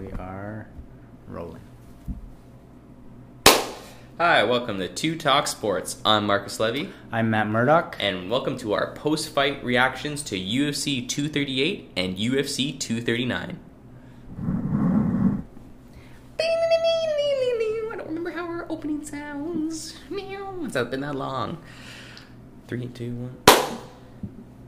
We are rolling. Hi, welcome to Two Talk Sports. I'm Marcus Levy. I'm Matt Murdoch. And welcome to our post-fight reactions to UFC 238 and UFC 239. I don't remember how our opening sounds. It's been that long. 3, 2, 1.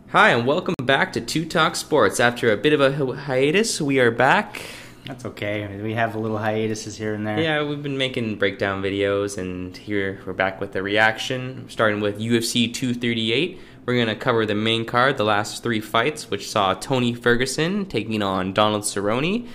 Hi, and welcome back to Two Talk Sports. After a bit of a hiatus, we are back. That's okay. We have little hiatuses here and there. Yeah, we've been making breakdown videos, and here we're back with the reaction. Starting with UFC 238. We're going to cover the main card, the last three fights, which saw Tony Ferguson taking on Donald Cerrone.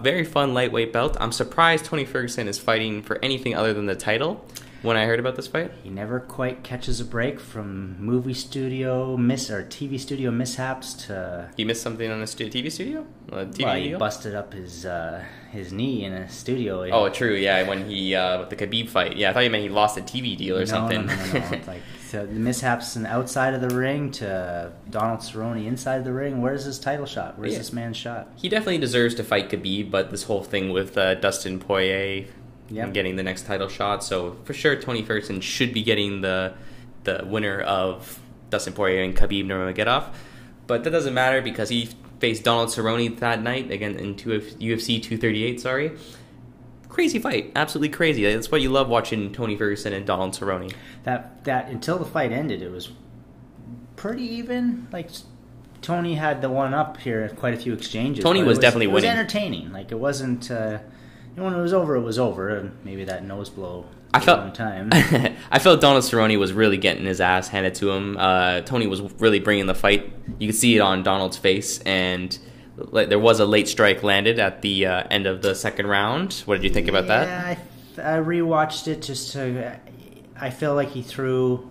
Very fun lightweight belt. I'm surprised Tony Ferguson is fighting for anything other than the title. When I heard about this fight, he never quite catches a break from movie studio TV studio mishaps to he missed something on a TV studio. He busted up his knee in a studio. Oh, true. Yeah, when he with the Khabib fight. Yeah, I thought you meant he lost a TV deal or something. No. It's like so the mishaps and outside of the ring to Donald Cerrone inside the ring. Where's his title shot? Where's this man's shot? He definitely deserves to fight Khabib, but this whole thing with Dustin Poirier. Yep. And getting the next title shot, so for sure Tony Ferguson should be getting the winner of Dustin Poirier and Khabib Nurmagomedov, but that doesn't matter because he faced Donald Cerrone that night again in UFC 238. Sorry, crazy fight, absolutely crazy. That's why you love watching Tony Ferguson and Donald Cerrone. That until the fight ended, it was pretty even. Like Tony had the one up here, quite a few exchanges. Tony was definitely winning. It was entertaining. Like it wasn't. When it was over, it was over. Maybe that nose blow took a long time. I felt Donald Cerrone was really getting his ass handed to him. Tony was really bringing the fight. You could see it on Donald's face. And there was a late strike landed at the end of the second round. What did you think about that? Yeah, I rewatched it just to... I feel like he threw...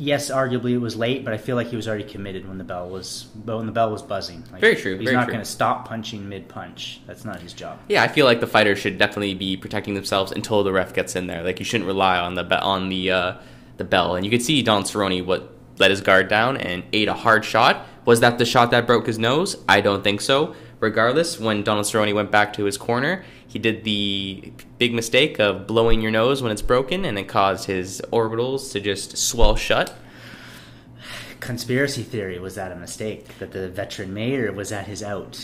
Yes, arguably it was late, but I feel like he was already committed when the bell was buzzing. Like, very true. He's not going to stop punching mid-punch. That's not his job. Yeah, I feel like the fighters should definitely be protecting themselves until the ref gets in there. Like you shouldn't rely on the bell. And you could see Don Cerrone let his guard down and ate a hard shot. Was that the shot that broke his nose? I don't think so. Regardless, when Donald Cerrone went back to his corner, he did the big mistake of blowing your nose when it's broken, and it caused his orbitals to just swell shut. Conspiracy theory, was that a mistake that the veteran made, or was that his out?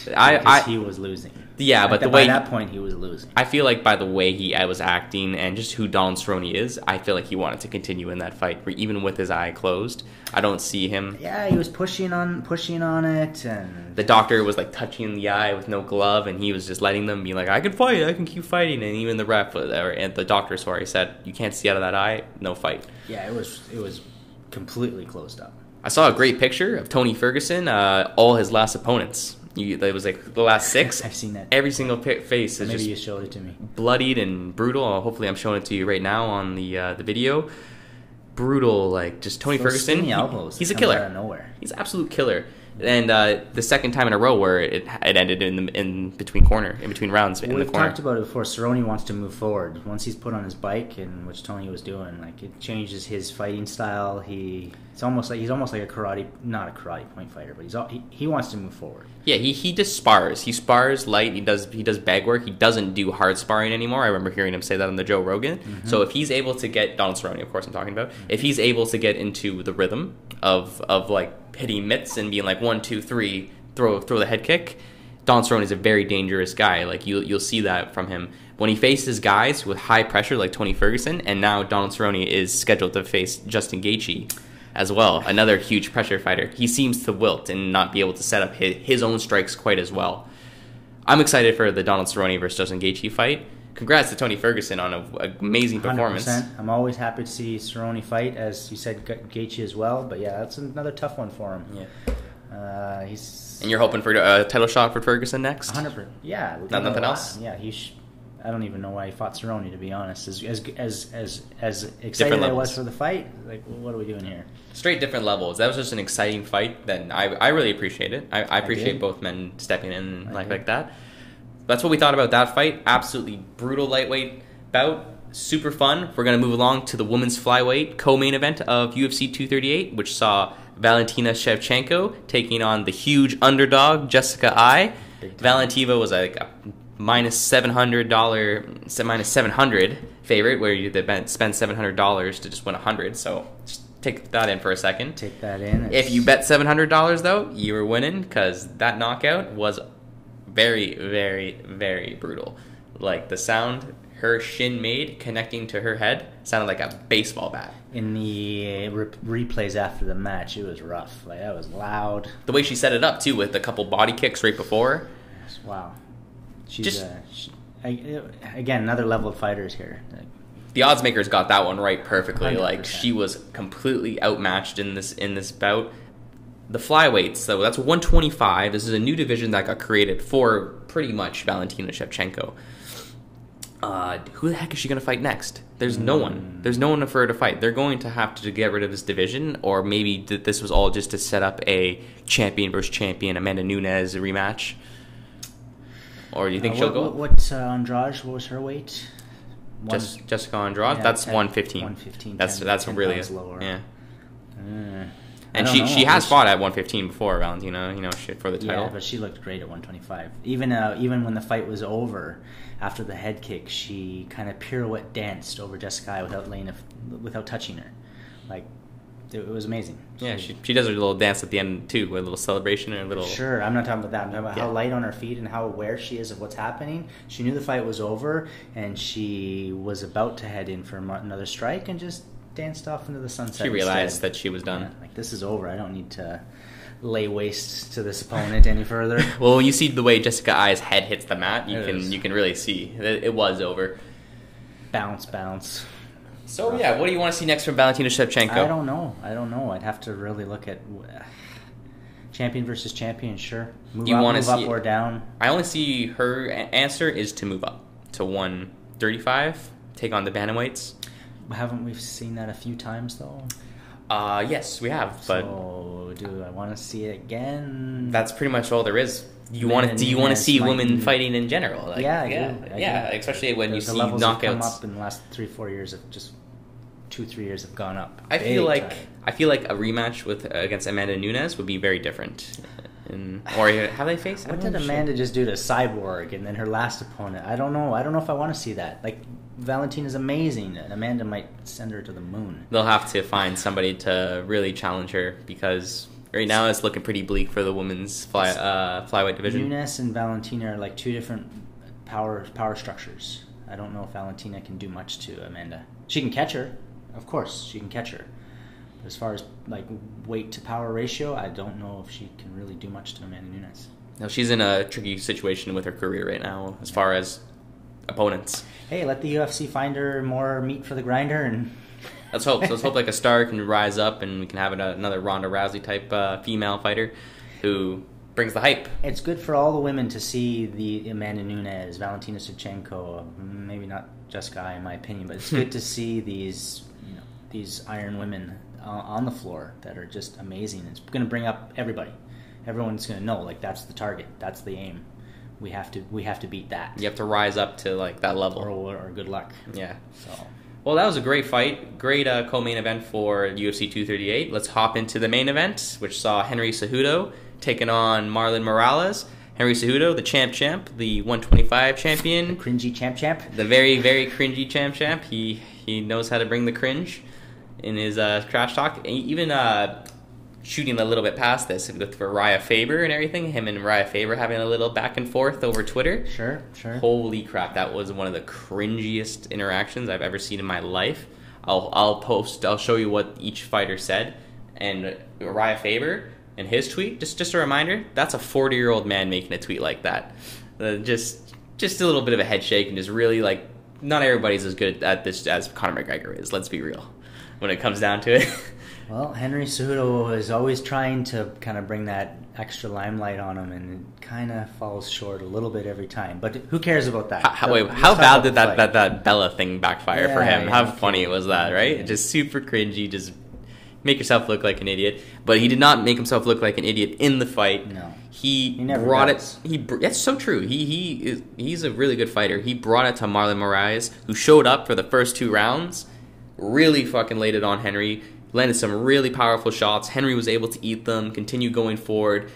He was losing. Yeah, but by that point, he was losing. I feel like by the way I was acting and just who Donald Cerrone is, I feel like he wanted to continue in that fight, even with his eye closed. I don't see him. Yeah, he was pushing on it, and the doctor was like touching the eye with no glove, and he was just letting them be like, "I can fight, I can keep fighting," and even the ref and the doctor, sorry, said, "You can't see out of that eye, no fight." Yeah, it was completely closed up. I saw a great picture of Tony Ferguson, all his last opponents. It was like the last six. I've seen that. Every single face is just you showed it to me. Bloodied and brutal. Hopefully I'm showing it to you right now on the video. Brutal, like just Tony Ferguson. He's a killer. Out of nowhere. He's an absolute killer. And the second time in a row where it ended in between rounds in the corner. We've talked about it before. Cerrone wants to move forward. Once he's put on his bike, and which Tony was doing, like it changes his fighting style. It's almost like he's a karate, not a karate point fighter, but he wants to move forward. Yeah, he just spars. He spars light. He does bag work. He doesn't do hard sparring anymore. I remember hearing him say that on the Joe Rogan. Mm-hmm. So if he's able to get Donald Cerrone, of course I'm talking about, if he's able to get into the rhythm of like. Hitting mitts and being like 1, 2, 3, throw the head kick. Don Cerrone is a very dangerous guy. Like you'll see that from him when he faces guys with high pressure like Tony Ferguson, and now Donald Cerrone is scheduled to face Justin Gaethje as well, another huge pressure fighter. He seems to wilt and not be able to set up his own strikes quite as well. I'm excited for the Donald Cerrone versus Justin Gaethje fight. Congrats to Tony Ferguson on an amazing performance. 100%. I'm always happy to see Cerrone fight, as you said, Gaethje as well. But yeah, that's another tough one for him. Yeah. And you're hoping for a title shot for Ferguson next? 100%. Yeah. Nothing else? Yeah. I don't even know why he fought Cerrone, to be honest. As excited as I was for the fight, like, what are we doing here? Straight different levels. That was just an exciting fight. Then I really appreciate it. I appreciate both men stepping in like that. That's what we thought about that fight. Absolutely brutal lightweight bout. Super fun. We're going to move along to the women's flyweight co-main event of UFC 238, which saw Valentina Shevchenko taking on the huge underdog Jessica Eye. Valentina was like a minus 700 favorite, where you spend $700 to just win $100. So just take that in for a second. Take that in. If you bet $700 though, you were winning, because that knockout was very, very, very brutal. Like the sound her shin made connecting to her head sounded like a baseball bat. In the replays after the match, it was rough. Like, that was loud. The way she set it up too, with a couple body kicks right before. Wow. She's just, again, another level of fighters here. Like, the odds makers got that one right perfectly. 100%. Like, she was completely outmatched in this bout. The flyweights, so that's 125. This is a new division that got created for pretty much Valentina Shevchenko. Who the heck is she going to fight next? There's no one. There's no one for her to fight. They're going to have to get rid of this division, or maybe this was all just to set up a champion versus champion Amanda Nunes rematch. Or do you think she'll go? What Andrade? What was her weight? Jessica Andrade. Yeah, that's 115. 115. That's really lower. Yeah. And she has fought at 115 before, Valentina. You know, for the title. Yeah, but she looked great at 125. Even when the fight was over, after the head kick, she kind of pirouette danced over Jessica without touching her. Like, it was amazing. Yeah, she does her little dance at the end too, with a little celebration and a little. Sure, I'm not talking about that. I'm talking about how light on her feet and how aware she is of what's happening. She knew the fight was over, and she was about to head in for another strike, and just danced off into the sunset. She realized that she was done. Yeah, like, this is over. I don't need to lay waste to this opponent any further. Well, when you see the way Jessica I's head hits the mat, you can really see that it was over. Bounce. So, yeah, what do you want to see next from Valentina Shevchenko? I don't know. I'd have to really look at champion versus champion, sure. Move up or down. I only see her answer is to move up to 135, take on the bantamweights. Haven't we seen that a few times, though? Yes, we have. But so, do I want to see it again? That's pretty much all there is. Do you want to see women fighting in general? Like, yeah, I do. Yeah, especially when you see knockouts. The levels have come up in the last 3-4 years. Of just 2-3 years have gone up. I feel like a rematch against Amanda Nunes would be very different. Or how they face? What did Amanda just do to Cyborg and then her last opponent? I don't know. I don't know if I want to see that. Like, Valentina's amazing, and Amanda might send her to the moon. They'll have to find somebody to really challenge her, because right now, it's looking pretty bleak for the women's flyweight division. Nunes and Valentina are like two different power structures. I don't know if Valentina can do much to Amanda. She can catch her. Of course, she can catch her. But as far as like weight to power ratio, I don't know if she can really do much to Amanda Nunes. No, she's in a tricky situation with her career right now as far as opponents. Hey, let the UFC find her more meat for the grinder and... Let's hope. So let's hope like a star can rise up, and we can have another Ronda Rousey type female fighter who brings the hype. It's good for all the women to see the Amanda Nunes, Valentina Shevchenko, maybe not Jessica, in my opinion, but it's good to see these iron women on the floor that are just amazing. It's going to bring up everybody. Everyone's going to know, like, that's the target, that's the aim. We have to beat that. You have to rise up to like that level, or good luck. Yeah. So. Well, that was a great fight. Great co-main event for UFC 238. Let's hop into the main event, which saw Henry Cejudo taking on Marlon Morales. Henry Cejudo, the champ, the 125 champion. The cringy champ. The very, very cringy champ. He knows how to bring the cringe in his trash talk. And even shooting a little bit past this with Urijah Faber and everything. Him and Urijah Faber having a little back and forth over Twitter. Sure. Holy crap, that was one of the cringiest interactions I've ever seen in my life. I'll show you what each fighter said. And Urijah Faber and his tweet, just a reminder, that's a 40-year-old man making a tweet like that. Just a little bit of a head shake, and just really, like, not everybody's as good at this as Conor McGregor is, let's be real, when it comes down to it. Well, Henry Cejudo is always trying to kind of bring that extra limelight on him, and it kind of falls short a little bit every time. But who cares about that? How bad did that Bella thing backfire for him? How funny was that, right? Yeah. Just super cringy, just make yourself look like an idiot. But he did not make himself look like an idiot in the fight. No. He never brought does. It. That's so true. He's a really good fighter. He brought it to Marlon Moraes, who showed up for the first two rounds, really fucking laid it on Henry. Landed some really powerful shots. Henry was able to eat them, continue going forward.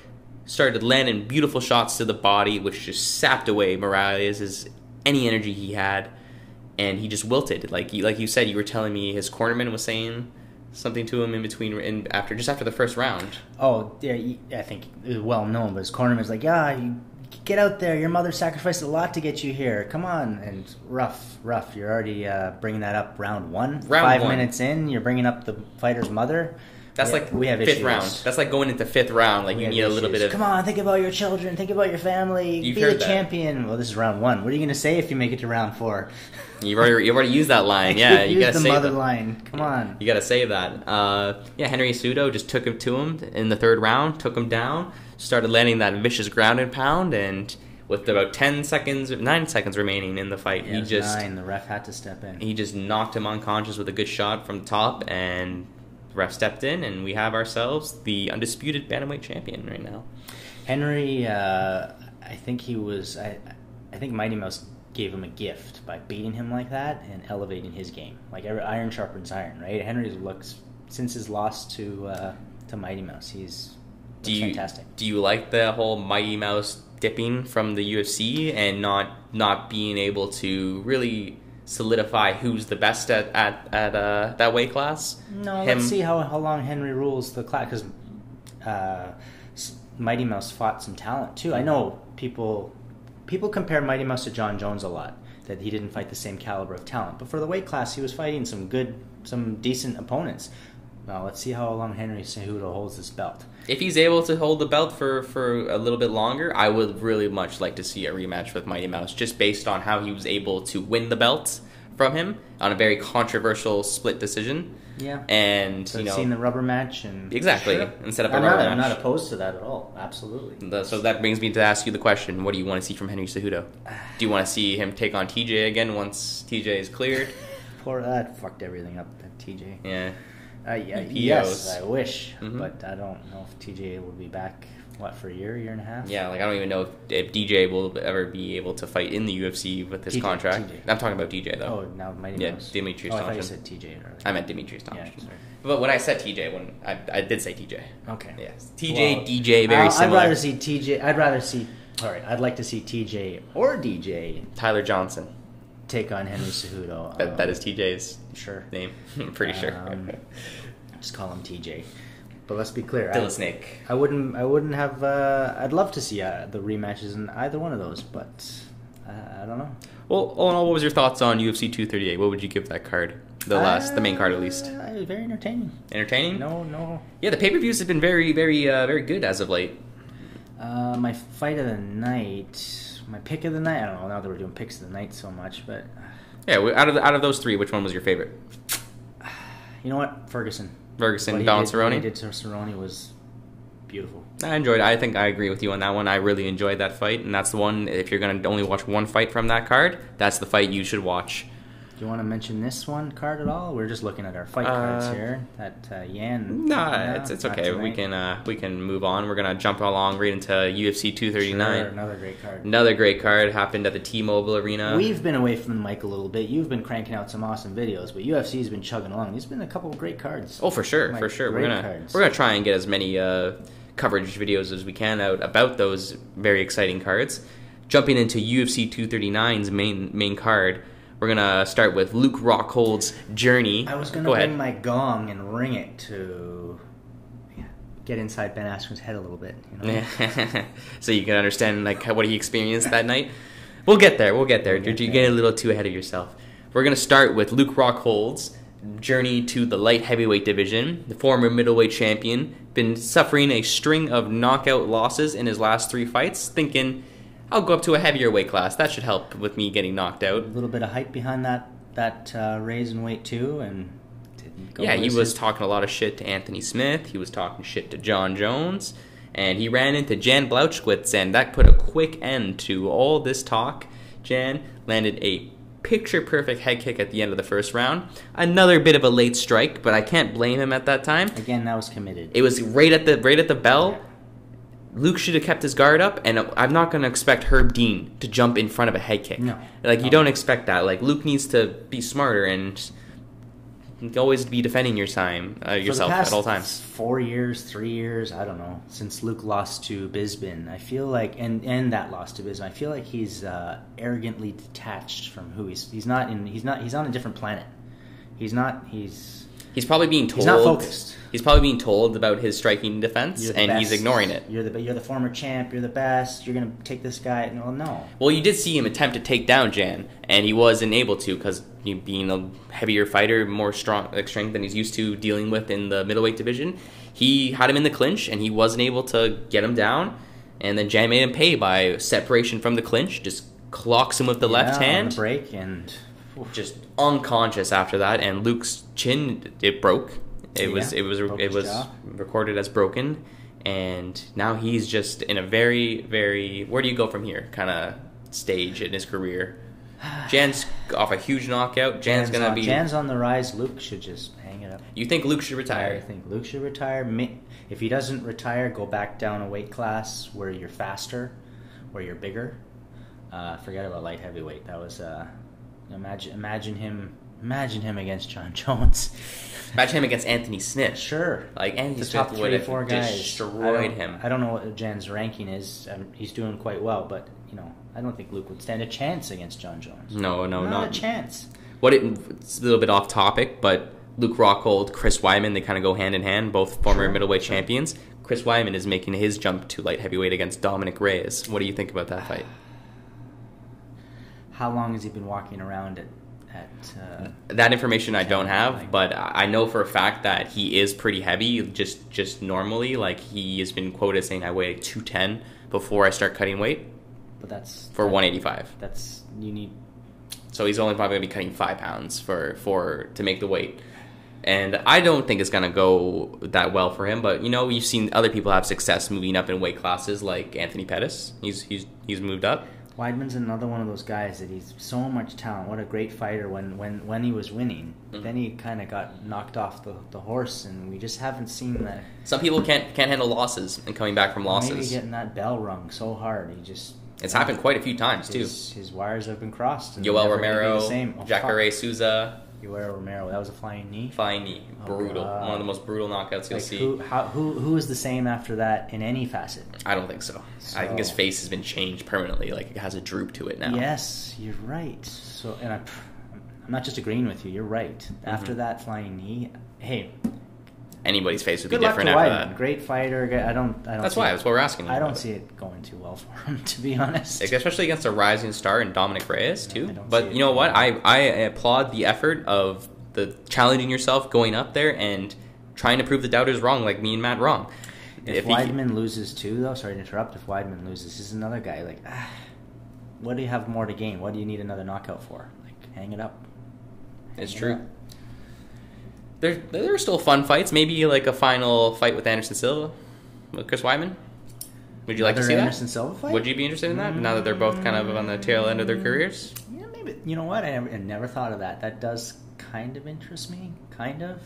started landing beautiful shots to the body, which just sapped away Morales' any energy he had, and he just wilted. Like you said, you were telling me his cornerman was saying something to him in between, and after the first round. Oh yeah, I think it was well known, but his cornerman's like, yeah, you get out there. Your mother sacrificed a lot to get you here. Come on. And rough. You're already bringing that up round one. Five minutes in, you're bringing up the fighter's mother. That's like we have fifth round. That's like going into fifth round. Like you need a little bit of... Come on, think about your children. Think about your family. Be the champion. Well, this is round one. What are you going to say if you make it to round four? You've already used that line. Yeah, you got to save the mother line. Come on. You got to save that. Yeah, Henry Cejudo just took him to him in the third round, took him down, started landing that vicious ground and pound, and with about 9 seconds remaining in the fight, yeah, the ref had to step in. He just knocked him unconscious with a good shot from top, and... Ref stepped in, and we have ourselves the undisputed bantamweight champion right now. Henry, I think Mighty Mouse gave him a gift by beating him like that and elevating his game. Like iron sharpens iron, right? Henry's looks since his loss to Mighty Mouse, he's fantastic. Do you like the whole Mighty Mouse dipping from the UFC and not being able to really solidify who's the best at that weight class? No, let's see how long Henry rules the class, because Mighty Mouse fought some talent too. I know people compare Mighty Mouse to John Jones a lot, that he didn't fight the same caliber of talent, but for the weight class he was fighting some decent opponents. Now let's see how long Henry Cejudo holds this belt. If he's able to hold the belt for a little bit longer, I would really much like to see a rematch with Mighty Mouse, just based on how he was able to win the belt from him on a very controversial split decision. Yeah. And, so seen the rubber match. And exactly. Sure. Instead of a rubber match. I'm not opposed to that at all. Absolutely. So that brings me to ask you the question, what do you want to see from Henry Cejudo? Do you want to see him take on TJ again once TJ is cleared? Poor, that fucked everything up, that TJ. Yeah. Yes, I wish, but I don't know if TJ will be back, for a year and a half? Yeah, I don't even know if DJ will ever be able to fight in the UFC with his contract. TJ. I'm talking about DJ, though. Oh, now Mighty Mouse. Yeah, Demetrius Thompson. I thought you said TJ earlier. I meant Demetrius Thompson. Yeah, sorry. But when I said TJ, I did say TJ. Okay. Yes. TJ, well, DJ, very similar. I'd like to see TJ or DJ. Tyler Johnson. Take on Henry Cejudo. That is TJ's name. I'm pretty sure. Just call him TJ. But let's be clear. Still a snake. I wouldn't have... I'd love to see the rematches in either one of those, but I don't know. Well, all in all, what was your thoughts on UFC 238? What would you give that card? The main card, at least. Very entertaining. Entertaining? No. Yeah, the pay-per-views have been very, very, very good as of late. My fight of the night... My pick of the night? I don't know, now that we're doing picks of the night so much, but... Yeah, out of those three, which one was your favorite? You know what? Ferguson. Donald Cerrone? What he did to Cerrone was beautiful. I enjoyed it. I think I agree with you on that one. I really enjoyed that fight, and that's the one, if you're going to only watch one fight from that card, that's the fight you should watch. Do you want to mention this one card at all? We're just looking at our fight cards here. That Yan. No, it's okay. We can move on. We're gonna jump along right into UFC 239. Sure, another great card. Happened at the T-Mobile Arena. We've been away from the mic a little bit. You've been cranking out some awesome videos, but UFC's been chugging along. There's been a couple of great cards. Oh, for sure. We're gonna try and get as many coverage videos as we can out about those very exciting cards. Jumping into UFC 239's main card. We're going to start with Luke Rockhold's journey. I was going to bring my gong and ring it to get inside Ben Askren's head a little bit. So you can understand what he experienced that night. We'll get there. You're getting a little too ahead of yourself. We're going to start with Luke Rockhold's journey to the light heavyweight division. The former middleweight champion, been suffering a string of knockout losses in his last three fights, thinking... I'll go up to a heavier weight class. That should help with me getting knocked out. A little bit of hype behind that raise in weight too, and didn't go. Yeah, he was talking a lot of shit to Anthony Smith. He was talking shit to John Jones, and he ran into Jan Blauchkwitz, and that put a quick end to all this talk. Jan landed a picture-perfect head kick at the end of the first round. Another bit of a late strike, but I can't blame him at that time. Again, that was committed. It was right at the bell. Yeah. Luke should have kept his guard up, and I'm not going to expect Herb Dean to jump in front of a head kick. No. You don't expect that. Luke needs to be smarter and You can always be defending your time, yourself at all times. 4 years, 3 years, I don't know, since Luke lost to Bisping, I feel like, and that loss to Bisping, I feel like he's arrogantly detached from who he's not in. He's on a different planet. He's probably being told. He's not focused. He's probably being told about his striking defense, and best. He's ignoring it. You're the former champ. You're the best. You're gonna take this guy. Well, no. Well, you did see him attempt to take down Jan, and he wasn't able to because being a heavier fighter, more strength than he's used to dealing with in the middleweight division, he had him in the clinch, and he wasn't able to get him down. And then Jan made him pay by separation from the clinch, just clocks him with the left hand, on the break, and just unconscious after that. And Luke's chin, it broke. It was recorded as broken, and now he's just in a very, very where do you go from here kind of stage in his career. Jan's off a huge knockout. Jan's on the rise. Luke should just hang it up. You think Luke should retire? I think Luke should retire. If he doesn't retire, go back down a weight class where you're faster, where you're bigger. Forget about light heavyweight. That was imagine him against John Jones. Imagine him against Anthony Smith. Sure. Like, Anthony Smith top would have destroyed him. I don't know what Jan's ranking is. He's doing quite well, but, I don't think Luke would stand a chance against John Jones. Not a chance. It's a little bit off topic, but Luke Rockhold, Chris Weidman, they kind of go hand in hand, both former middleweight champions. Chris Weidman is making his jump to light heavyweight against Dominic Reyes. What do you think about that fight? How long has he been walking around that information I don't have, but I know for a fact that he is pretty heavy, just normally. Like, he has been quoted saying, I weigh 210 before I start cutting weight. But that's... For 185. That's... You need... So he's only probably going to be cutting 5 pounds to make the weight. And I don't think it's going to go that well for him, but, you've seen other people have success moving up in weight classes, like Anthony Pettis. He's moved up. Weidman's another one of those guys that he's so much talent. What a great fighter when he was winning. Mm-hmm. Then he kind of got knocked off the horse, and we just haven't seen that. Some people can't handle losses and coming back from losses. Maybe getting that bell rung so hard. It's happened quite a few times, too. His wires have been crossed. And Yoel Romero, Jacare Souza. Yoel Romero, that was a flying knee? Flying knee. Brutal. One of the most brutal knockouts you'll see. Who is the same after that in any facet? I don't think so. I think his face has been changed permanently. Like, it has a droop to it now. Yes, you're right. So, and I'm not just agreeing with you. You're right. Mm-hmm. After that flying knee, hey... Anybody's face would be different after that. Great fighter. I don't. That's why. That's what we're asking. I don't see it going too well for him, to be honest. Especially against a rising star in Dominic Reyes too. But you know what? I applaud the effort of the challenging yourself, going up there and trying to prove the doubters wrong, like me and Matt wrong. If Weidman loses too, though, sorry to interrupt. If Weidman loses, this is another guy. Like, what do you have more to gain? What do you need another knockout for? Like, hang it up. It's true. There are still fun fights. Maybe like a final fight with Anderson Silva, with Chris Weidman. Would you like to see that? Anderson Silva fight? Would you be interested in that? Now that they're both kind of on the tail end of their careers. Yeah, maybe. You know what? I never thought of that. That does kind of interest me. Kind of.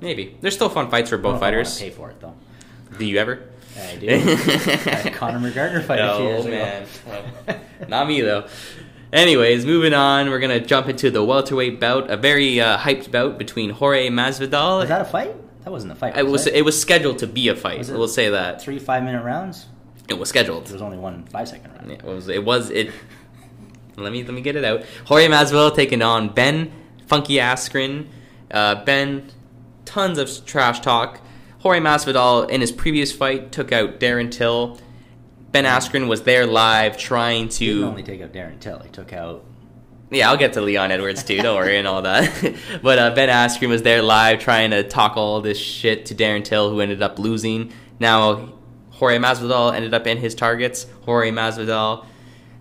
Maybe there's still fun fights for both fighters. I don't want to pay for it though. Do you ever? I do. Conor McGregor fight a few years ago. Well, not me though. Anyways, moving on, we're going to jump into the welterweight bout, a very hyped bout between Jorge Masvidal. Was that a fight? That wasn't a fight. It was scheduled to be a fight. We'll say that. 3 5-minute rounds? It was scheduled. There was only one 5-second round. It was. Let me get it out. Jorge Masvidal taking on Ben Funky Askren. Ben, tons of trash talk. Jorge Masvidal, in his previous fight, took out Darren Till. Ben Askren was there live trying to... He didn't only take out Darren Till. He took out... Yeah, I'll get to Leon Edwards, too. Don't worry and all that. But Ben Askren was there live trying to talk all this shit to Darren Till, who ended up losing. Now, Jorge Masvidal ended up in his targets. Jorge Masvidal,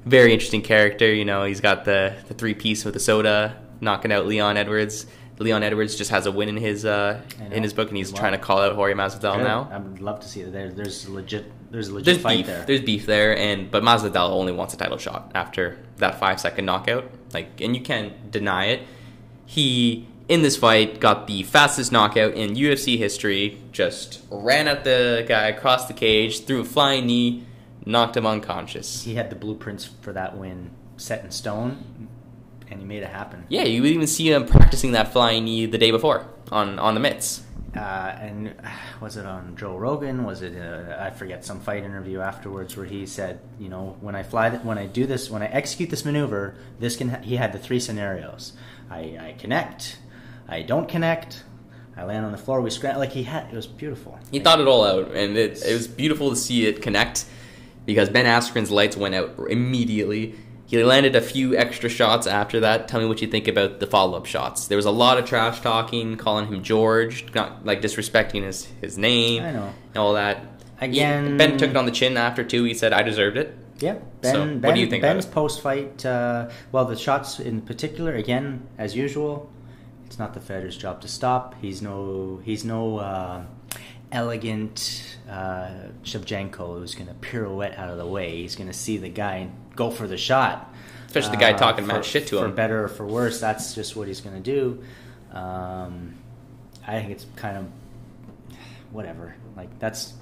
very interesting character. He's got the three-piece with the soda, knocking out Leon Edwards. Leon Edwards just has a win in his book, and he's trying to call out Jorge Masvidal now. I would love to see it. There's a legit fight beef there. There's beef there, but Masvidal only wants a title shot after that 5-second knockout. Like, and you can't deny it. He, in this fight, got the fastest knockout in UFC history. Just ran at the guy across the cage, threw a flying knee, knocked him unconscious. He had the blueprints for that win set in stone. and you made it happen. Yeah, you would even see him practicing that flying knee the day before on the mitts. And was it on Joe Rogan? Was it I forget, some fight interview afterwards where he said, you know, when I execute this maneuver, this can. He had the three scenarios: I connect, I don't connect, I land on the floor. We scratch. Like it was beautiful. He thought it all out, and it was beautiful to see it connect because Ben Askren's lights went out immediately. He landed a few extra shots after that. Tell me what you think about the follow-up shots. There was a lot of trash talking, calling him George, not like disrespecting his name. I know. And all that. Again, Ben took it on the chin after too. He said, "I deserved it." Yeah. Ben, what do you think? Ben's post-fight. Well, the shots in particular, again, as usual, it's not the fighter's job to stop. He's no elegant Shevchenko who's going to pirouette out of the way. He's going to see the guy go for the shot. Especially the guy talking mad shit to him. For better or for worse, that's just what he's going to do. I think it's kind of whatever. Like, that's...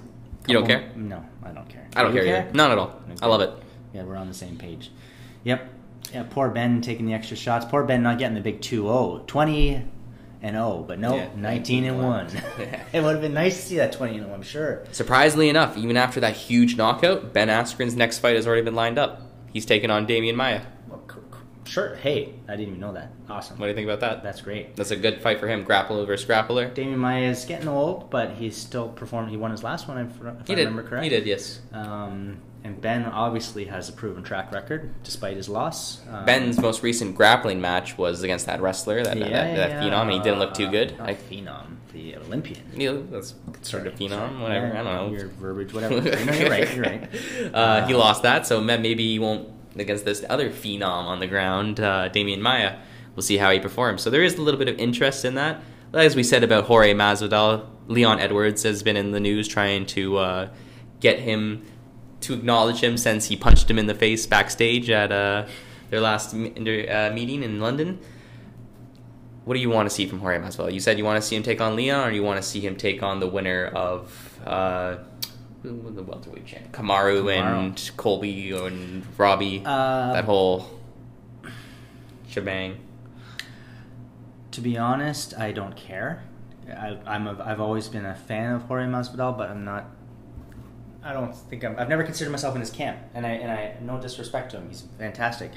You don't care? No, I don't care. I don't care either. Not at all. Okay. I love it. Yeah, we're on the same page. Yep. Yeah, poor Ben taking the extra shots. Poor Ben not getting the big 2-0. 20-0, but no, 19-1. It would have been nice to see that 20-0, I'm sure. Surprisingly enough, even after that huge knockout, Ben Askren's next fight has already been lined up. He's taking on Demian Maia. Well, sure. Hey, I didn't even know that. Awesome. What do you think about that? That's great. That's a good fight for him, grappler versus grappler. Demian Maia is getting old, but he's still performing. He won his last one, if I remember correctly. He did, yes. And Ben obviously has a proven track record, despite his loss. Ben's most recent grappling match was against that wrestler, that phenom, and he didn't look too good. Phenom, the Olympian. Yeah, that's sort of phenom, whatever, I don't know. Your verbiage, whatever. No, you're right. He lost that, so maybe he won't against this other phenom on the ground, Demian Maia. We'll see how he performs. So there is a little bit of interest in that. As we said about Jorge Masvidal, Leon Edwards has been in the news trying to get him... to acknowledge him since he punched him in the face backstage at their last meeting in London. What do you want to see from Jorge Masvidal? You said you want to see him take on Leon, or you want to see him take on the winner of the welterweight champ, Kamaru and Colby and Robbie, that whole shebang? To be honest, I don't care. I've always been a fan of Jorge Masvidal, but I've never considered myself in his camp, and I no disrespect to him. He's fantastic.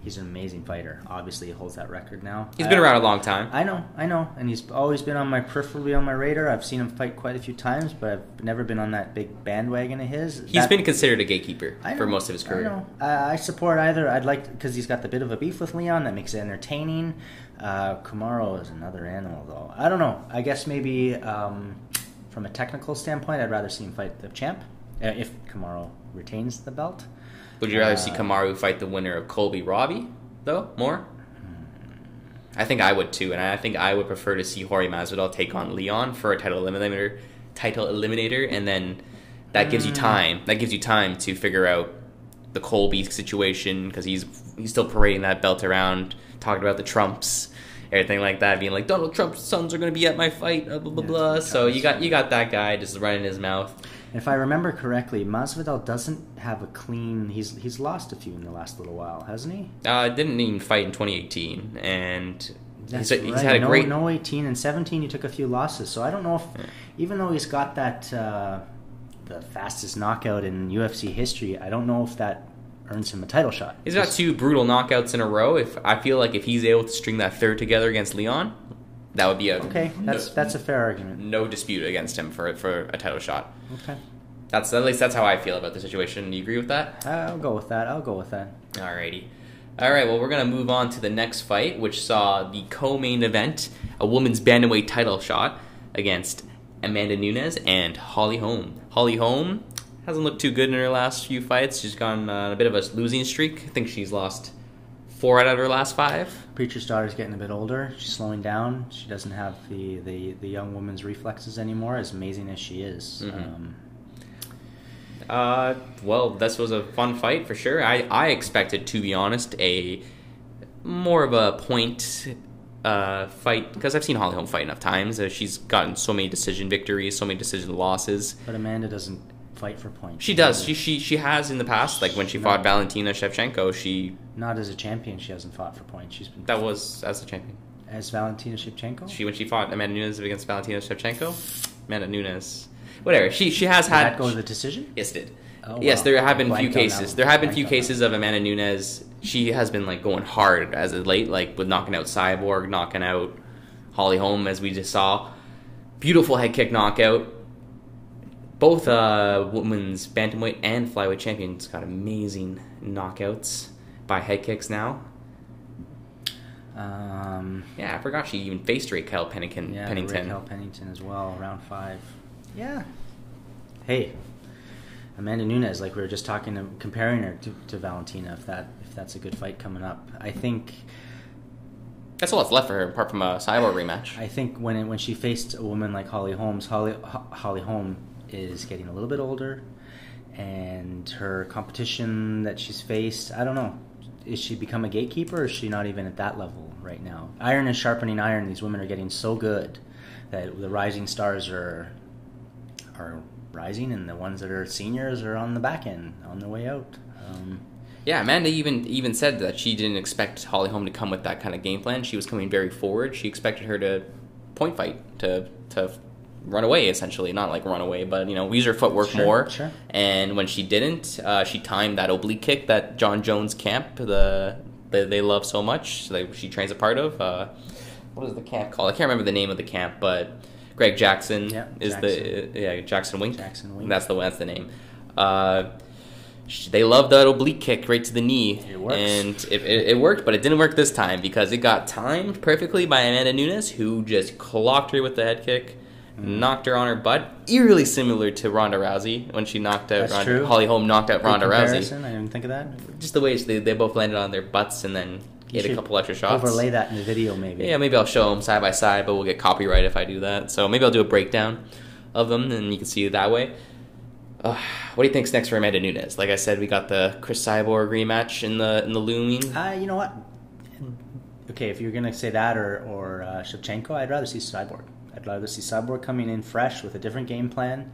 He's an amazing fighter. Obviously, he holds that record now. He's been around a long time. I know, and he's always been on my radar. I've seen him fight quite a few times, but I've never been on that big bandwagon of his. He's been considered a gatekeeper for most of his career. I know. I support either. I'd like because he's got the bit of a beef with Leon that makes it entertaining. Kamaru is another animal, though. I don't know. I guess maybe from a technical standpoint, I'd rather see him fight the champ. If Kamaru retains the belt. Would you rather see Kamaru fight the winner of Colby Robbie, though, more? I think I would, too. And I think I would prefer to see Jorge Masvidal take on Leon for a title eliminator. And then that gives you time. That gives you time to figure out the Colby situation because he's still parading that belt around, talking about the Trumps, everything like that, being like, Donald Trump's sons are going to be at my fight, blah, blah, blah, blah. So you got that guy just running his mouth. If I remember correctly, Masvidal doesn't have a clean... He's lost a few in the last little while, hasn't he? Didn't even fight in 2018, and he's had a great... No, 18 and 17, he took a few losses, so I don't know if... Even though he's got that the fastest knockout in UFC history, I don't know if that earns him a title shot. He's got two brutal knockouts in a row. I feel like if he's able to string that third together against Leon, that would be that's a fair argument. No dispute against him for a title shot. Okay. At least that's how I feel about the situation. Do you agree with that? I'll go with that. All right, well, we're going to move on to the next fight, which saw the co-main event, a women's bantamweight title shot against Amanda Nunes and Holly Holm. Holly Holm hasn't looked too good in her last few fights. She's gone on a bit of a losing streak. I think she's lost 4 out of her last 5. Preacher's daughter's getting a bit older. She's slowing down. She doesn't have the young woman's reflexes anymore, as amazing as she is. Mm-hmm. Well, this was a fun fight for sure. I expected, to be honest, a more of a point fight, because I've seen Holly Holm fight enough times. She's gotten so many decision victories, so many decision losses. But Amanda doesn't... fight for points. She does. She has in the past, like when she fought Valentina Shevchenko, she... Not as a champion, she hasn't fought for points. She's been... That was as a champion. As Valentina Shevchenko? When she fought Amanda Nunes against Valentina Shevchenko. Amanda Nunes. Whatever. She has had... Did that go to the decision? Yes, it did. Oh, wow. Yes, there have been few cases. There have been few cases of Amanda Nunes. She has been like going hard as of late, like with knocking out Cyborg, knocking out Holly Holm, as we just saw. Beautiful head kick knockout. Both women's bantamweight and flyweight champions got amazing knockouts by head kicks now. Yeah, I forgot she even faced Raquel Pennington. Yeah, Raquel Pennington as well, round 5. Yeah. Hey, Amanda Nunes, like we were just talking, comparing her to Valentina, if that's a good fight coming up. I think... That's all that's left for her, apart from a Cyborg rematch. I think when she faced a woman like Holly Holm is getting a little bit older, and her competition that she's faced, I don't know. Is she become a gatekeeper, or is she not even at that level right now? Iron is sharpening iron. These women are getting so good that the rising stars are rising, and the ones that are seniors are on the back end, on their way out. Yeah, Amanda even said that she didn't expect Holly Holm to come with that kind of game plan. She was coming very forward. She expected her to point fight, to run away, essentially. Not like run away, but, use her footwork more. Sure. And when she didn't, she timed that oblique kick that John Jones camp, that they love so much, that she trains a part of. What is the camp called? I can't remember the name of the camp, but Greg Jackson Jackson Wink. Jackson Wink. That's the name. They love that oblique kick right to the knee. It works. And it worked, but it didn't work this time because it got timed perfectly by Amanda Nunes, who just clocked her with the head kick, knocked her on her butt, eerily similar to Ronda Rousey when she knocked out Holly Holm knocked out Ronda Rousey. I didn't think of that. Just the way they both landed on their butts and then hit a couple extra shots. Overlay that in the video, maybe. Yeah, maybe I'll show them side by side, but we'll get copyright if I do that. So maybe I'll do a breakdown of them, and you can see it that way. What do you think's next for Amanda Nunes? Like I said, we got the Chris Cyborg rematch in the looming. You know what? Okay, if you're gonna say that or Shevchenko, I'd rather see Cyborg. I'd rather see Cyborg coming in fresh with a different game plan.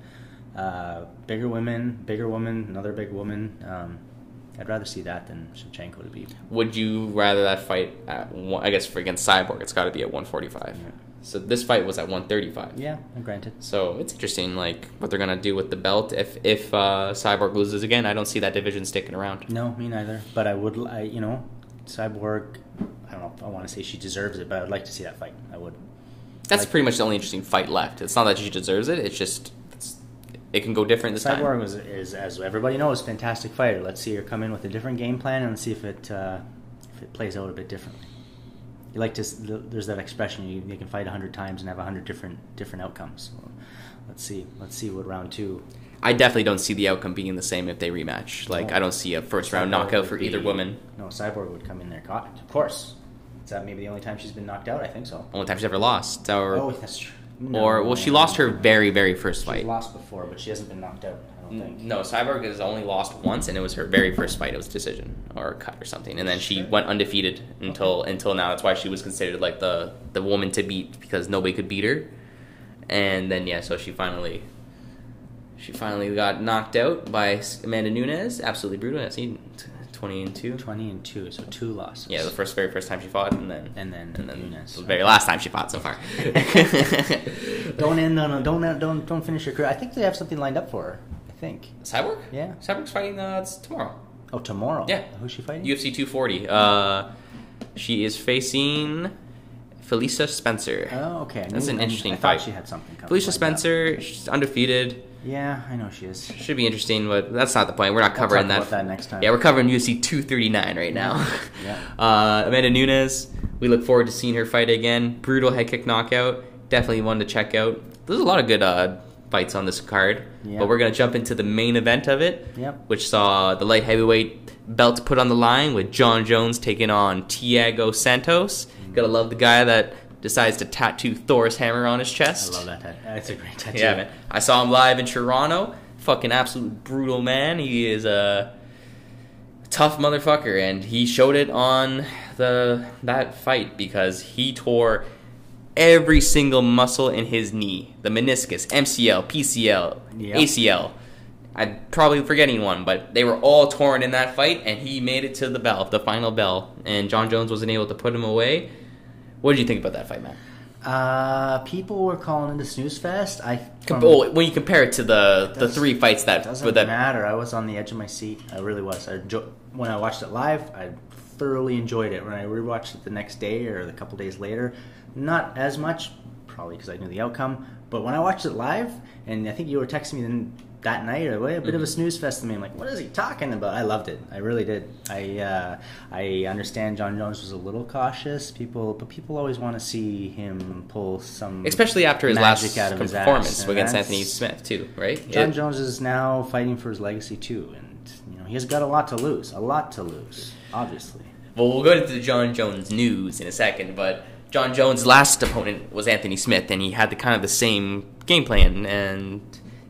Bigger woman, another big woman. I'd rather see that than Shevchenko to be. Would you rather that fight against Cyborg? It's got to be at 145. Yeah. So this fight was at 135. Yeah, granted. So it's interesting, like, what they're going to do with the belt. If Cyborg loses again, I don't see that division sticking around. No, me neither. But Cyborg, I don't know if I want to say she deserves it, but I would like to see that fight. I would. That's pretty much the only interesting fight left. It's not that she deserves it. It's just it can go different this time. Cyborg is, as everybody knows, a fantastic fighter. Let's see her come in with a different game plan and see if it plays out a bit differently. You like to, there's that expression, you can fight 100 times and have 100 different outcomes. So let's see what round 2. I definitely don't see the outcome being the same if they rematch. Like, no. I don't see a first round knockout for either woman. No, Cyborg would come in there caught. Of course. Is that maybe the only time she's been knocked out? I think so. Only time she's ever lost. Oh, that's true. No, she lost her very, very first fight. She lost before, but she hasn't been knocked out, I don't think. No, Cyborg has only lost once, and it was her very first fight. It was decision or a cut or something. And then she went undefeated until now. That's why she was considered like the woman to beat, because nobody could beat her. And then, so she finally got knocked out by Amanda Nunes. Absolutely brutal. I've seen 20-2. 20-2, so 2 losses. Yeah, the very first time she fought, and then Nunes, the very last time she fought so far. Don't finish your career. I think they have something lined up for her. I think Cyborg. Yeah, Cyborg's fighting. It's tomorrow. Oh, tomorrow. Yeah, who's she fighting? UFC 240. She is facing Felicia Spencer. Oh, okay. That's an interesting fight. I thought she had something coming. Felicia Spencer, she's undefeated. Yeah, I know she is. Should be interesting, but that's not the point. We're not covering that. We'll talk about that next time. Yeah, we're covering UFC 239 right now. Yeah. Amanda Nunes, we look forward to seeing her fight again. Brutal head kick knockout. Definitely one to check out. There's a lot of good fights on this card, but we're going to jump into the main event of it, which saw the light heavyweight belt put on the line with John Jones taking on Thiago Santos. Got to love the guy that decides to tattoo Thor's hammer on his chest. I love that tattoo. That's a great tattoo. Yeah, man. I saw him live in Toronto. Fucking absolute brutal man. He is a tough motherfucker, and he showed it on that fight because he tore every single muscle in his knee. The meniscus, MCL, PCL, ACL, I'm probably forgetting one, but they were all torn in that fight, and he made it to the bell, the final bell, and John Jones wasn't able to put him away. What did you think about that fight, Matt? People were calling it a snooze fest. When you compare it to the three fights that... It doesn't matter. I was on the edge of my seat. I really was. When I watched it live, I thoroughly enjoyed it. When I rewatched it the next day or a couple days later, not as much, probably because I knew the outcome. But when I watched it live, and I think you were texting me that night, or a bit of a snooze fest to me. I'm like, what is he talking about? I loved it. I really did. I understand John Jones was a little cautious. People always want to see him pull some, especially after his last performance against Anthony Smith too, right? John Jones is now fighting for his legacy too, and he's got a lot to lose, obviously. Well, we'll go into the John Jones news in a second, but John Jones' last opponent was Anthony Smith, and he had the same game plan. And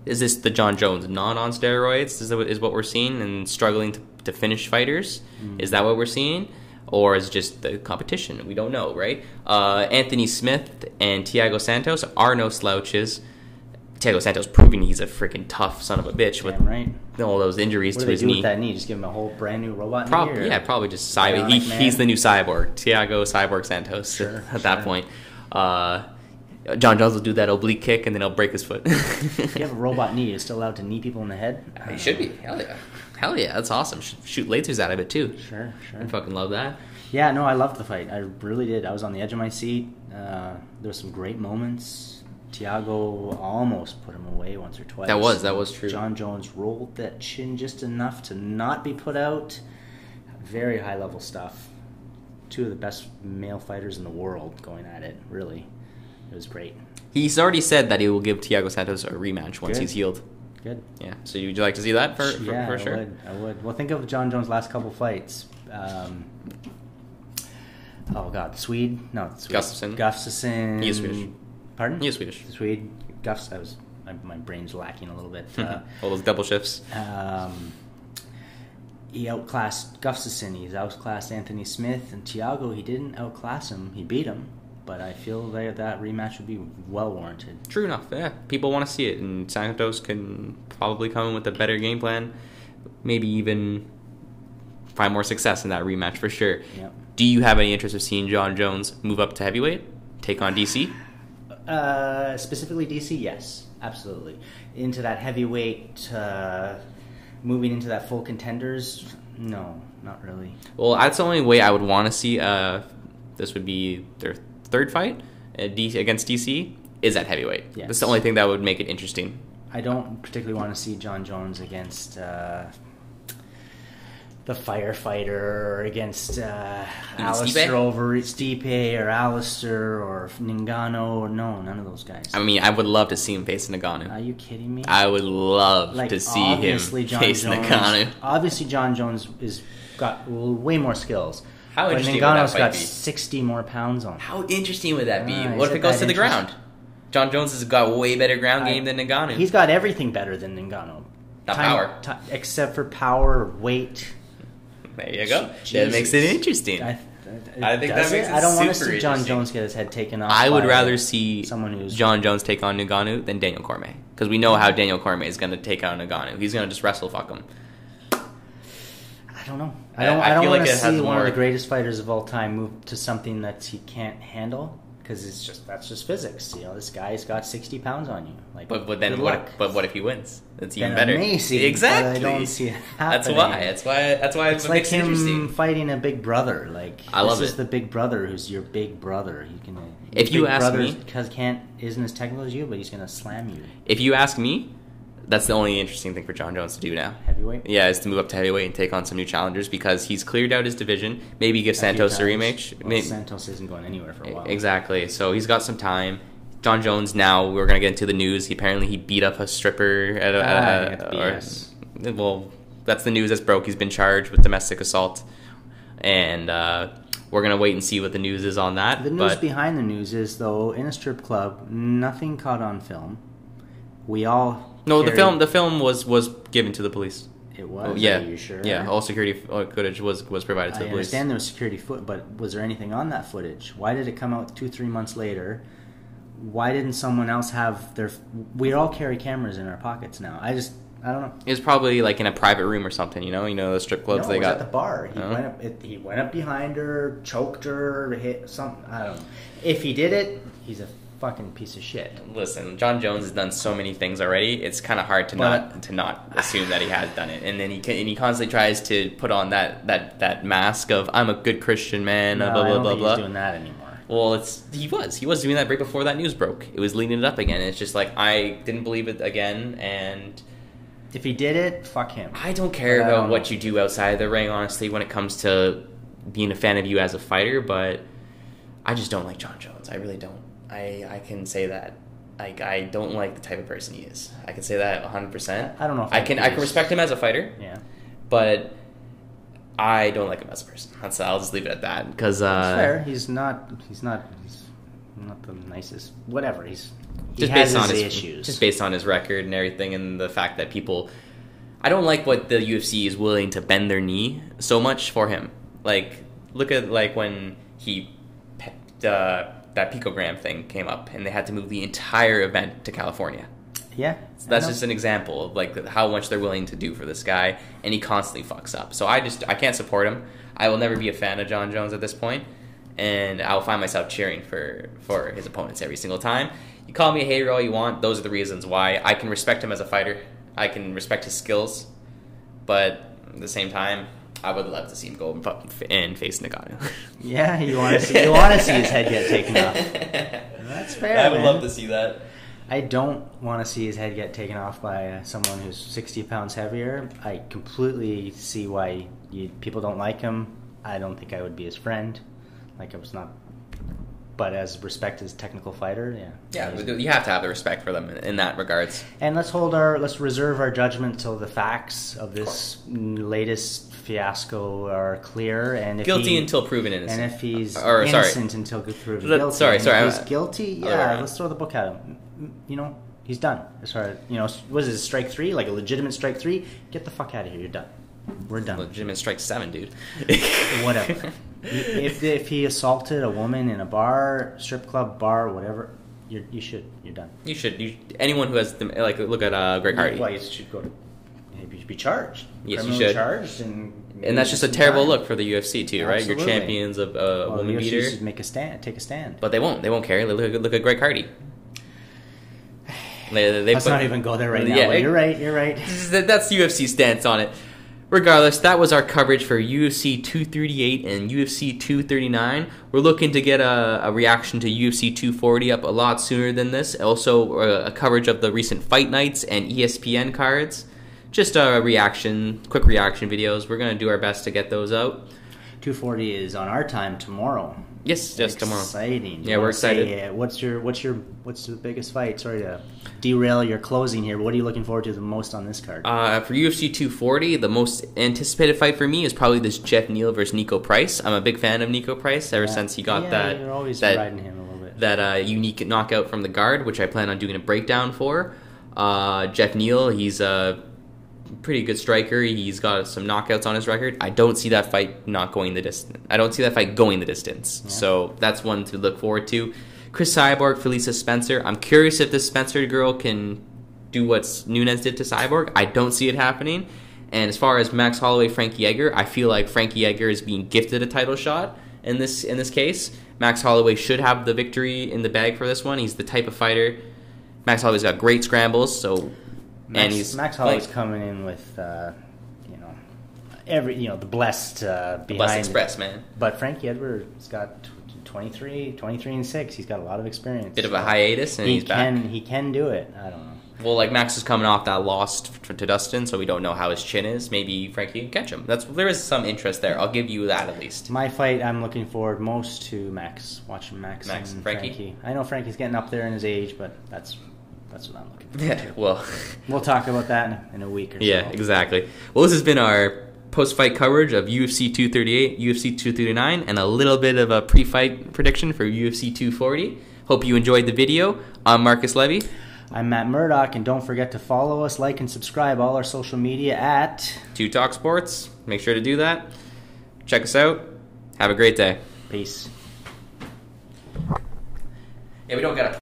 is this the John Jones not on steroids is what we're seeing, and struggling to finish fighters? Is that what we're seeing? Or is it just the competition? We don't know, right? Anthony Smith and Thiago Santos are no slouches. Thiago Santos proving he's a freaking tough son of a bitch with all those injuries to his knee. What do they do with that knee? Just give him a whole brand new robot knee? Yeah, probably just Cyborg. He's the new Cyborg. Thiago Cyborg Santos that point. John Jones will do that oblique kick, and then he'll break his foot. If you have a robot knee, you're still allowed to knee people in the head? He should be. Hell yeah. That's awesome. Shoot lasers out of it, too. Sure. I fucking love that. Yeah, no, I loved the fight. I really did. I was on the edge of my seat. There were some great moments. Thiago almost put him away once or twice. That was true. John Jones rolled that chin just enough to not be put out. Very high-level stuff. Two of the best male fighters in the world going at it, really. It was great. He's already said that he will give Thiago Santos a rematch once he's healed. Good. Yeah. So would you like to see that for sure? I would. Well, think of John Jones' last couple fights. Gustafsson. He is Swedish. Pardon? He is Swedish. Swede. My brain's lacking a little bit. All those double shifts. He outclassed Gustafsson. He's outclassed Anthony Smith. And Thiago, he didn't outclass him. He beat him. But I feel that rematch would be well warranted. True enough, yeah. People want to see it, and Santos can probably come in with a better game plan, maybe even find more success in that rematch for sure. Yep. Do you have any interest in seeing John Jones move up to heavyweight, take on DC? Specifically DC, yes, absolutely. Into that heavyweight, moving into that full contenders, no, not really. Well, that's the only way I would want to see this would be their third fight against DC is at heavyweight. Yes. That's the only thing that would make it interesting. I don't particularly want to see John Jones against the firefighter or against Stipe or Alistair or Ngannou. No, none of those guys. I mean, I would love to see him face Ngannou. Are you kidding me? I would love to see him face Ngannou. Obviously, John Jones has got way more skills. How interesting would that fight be? 60 more pounds on him. How interesting would that be? What if it goes to the ground? John Jones has got way better ground game than Ngannou. He's got everything better than Ngannou. Not power. Except for power, weight. There you go. Jesus. That makes it interesting. I think that makes it super interesting. I don't want to see John Jones get his head taken off. I would rather see John Jones take on Ngannou than Daniel Cormier. Because we know how Daniel Cormier is going to take on Ngannou. He's going to just wrestle fuck him. I don't know. I don't want to see one of the greatest fighters of all time move to something that he can't handle, because that's just physics. This guy's got 60 pounds on you. But what if he wins? That's even better. Amazing. Exactly. But I don't see it happening. That's why it's like him fighting a big brother. This is the big brother who's your big brother. If you ask me, because Kent isn't as technical as you, but he's gonna slam you. If you ask me. That's the only interesting thing for John Jones to do now. Heavyweight? Yeah, is to move up to heavyweight and take on some new challengers, because he's cleared out his division. Maybe give Santos a rematch. Well, Santos isn't going anywhere for a while. Exactly. So he's got some time. John Jones now, we're going to get into the news. He beat up a stripper. That's the news that's broke. He's been charged with domestic assault. And we're going to wait and see what the news is on that. The news behind the news is, though, in a strip club, nothing caught on film. The film was given to the police. It was? Oh, yeah. Are you sure? Yeah, all security footage was provided to the police. I understand there was security footage, but was there anything on that footage? Why did it come out 2-3 months later? Why didn't someone else have their... We all carry cameras in our pockets now. I don't know. It was probably like in a private room or something, you know the strip clubs they got. At the bar. He went up behind her, choked her, hit something. I don't know. If he did it, he's a fucking piece of shit. Listen, John Jones has done so many things already. It's kind of hard to not assume that he has done it. And then he constantly tries to put on that mask of I'm a good Christian man. No, I don't think he's doing that anymore. Well, he was doing that right before that news broke. It was leading it up again. It's just like I didn't believe it again, and if he did it, fuck him. I don't care about what you do outside of the ring, honestly, when it comes to being a fan of you as a fighter, but I just don't like John Jones. I really don't. I can say that. Like, I don't like the type of person he is. I can say that 100%. I don't know if I can respect him as a fighter. Yeah. But I don't like him as a person. I'll just leave it at that because that's fair. He's not the nicest. Whatever. He has his issues. Just based on his record and everything, and the fact that people, I don't like what the UFC is willing to bend their knee so much for him. Like, look at when he that picogram thing came up, and they had to move the entire event to California. Yeah. So that's just an example of like how much they're willing to do for this guy, and he constantly fucks up. So I can't support him. I will never be a fan of John Jones at this point, and I'll find myself cheering for his opponents every single time. You call me a hater all you want, those are the reasons why. I can respect him as a fighter. I can respect his skills, but at the same time, I would love to see him go and face Ngannou. Yeah, you want to see his head get taken off. That's fair. I would love to see that. I don't want to see his head get taken off by someone who's 60 pounds heavier. I completely see why people don't like him. I don't think I would be his friend. Like, I was not. But as respect as technical fighter, yeah. Yeah, you have to have the respect for them in that regards. And let's reserve our judgment till the facts of this latest fiasco are clear. And if guilty until proven innocent. And if he's innocent until proven guilty. Sorry. If he's guilty, let's throw the book at him. You know, he's done. As far as, was it strike 3? Like a legitimate strike 3? Get the fuck out of here. You're done. We're done. Legitimate strike 7, dude. Whatever. If he assaulted a woman in a bar, strip club, bar, whatever, you're done. You should. Anyone who has look at Greg Hardy. Well, you should go to. You should be charged. Yes, you should. Charged and that's just a terrible look for the UFC too, right? Absolutely. You're champions of woman beater. UFC should take a stand. But they won't. They won't care. Look at Greg Hardy. Let's not even go there right now. Yeah, you're right. That's the UFC stance on it. Regardless, that was our coverage for UFC 238 and UFC 239. We're looking to get a reaction to UFC 240 up a lot sooner than this. Also, a coverage of the recent fight nights and ESPN cards. Just quick reaction videos. We're going to do our best to get those out. 240 is on our time tomorrow. Yes, just tomorrow. Exciting. Yeah, we're excited. Say, what's the biggest fight? Sorry to derail your closing here, but what are you looking forward to the most on this card? For UFC 240, the most anticipated fight for me is probably this Jeff Neal versus Nico Price. I'm a big fan of Nico Price ever since he got that. You're always riding him a little bit. That unique knockout from the guard, which I plan on doing a breakdown for. Jeff Neal, he's a pretty good striker. He's got some knockouts on his record. I don't see that fight going the distance. Yeah. So that's one to look forward to. Chris Cyborg, Felicia Spencer. I'm curious if this Spencer girl can do what Nunes did to Cyborg. I don't see it happening. And as far as Max Holloway, Frankie Edgar, I feel like Frankie Edgar is being gifted a title shot in this case. Max Holloway should have the victory in the bag for this one. He's the type of fighter. Max Holloway's got great scrambles, so Max Holloway's coming in with, the blessed behind. Blessed Express, man. But Frankie Edwards got 23-6. He's got a lot of experience. Bit of a hiatus, and he's back. He can do it. I don't know. Well, Max is coming off that loss to Dustin, so we don't know how his chin is. Maybe Frankie can catch him. There is some interest there. I'll give you that at least. My fight, I'm looking forward most to Max. Watching Max and Frankie. I know Frankie's getting up there in his age, but that's what I'm looking for. Yeah, well, we'll talk about that in a week or so. Yeah, exactly. Well, this has been our post-fight coverage of UFC 238, UFC 239, and a little bit of a pre-fight prediction for UFC 240. Hope you enjoyed the video. I'm Marcus Levy. I'm Matt Murdoch, and don't forget to follow us, like, and subscribe all our social media at Two Talk Sports. Make sure to do that. Check us out. Have a great day. Peace. Yeah, we don't got to...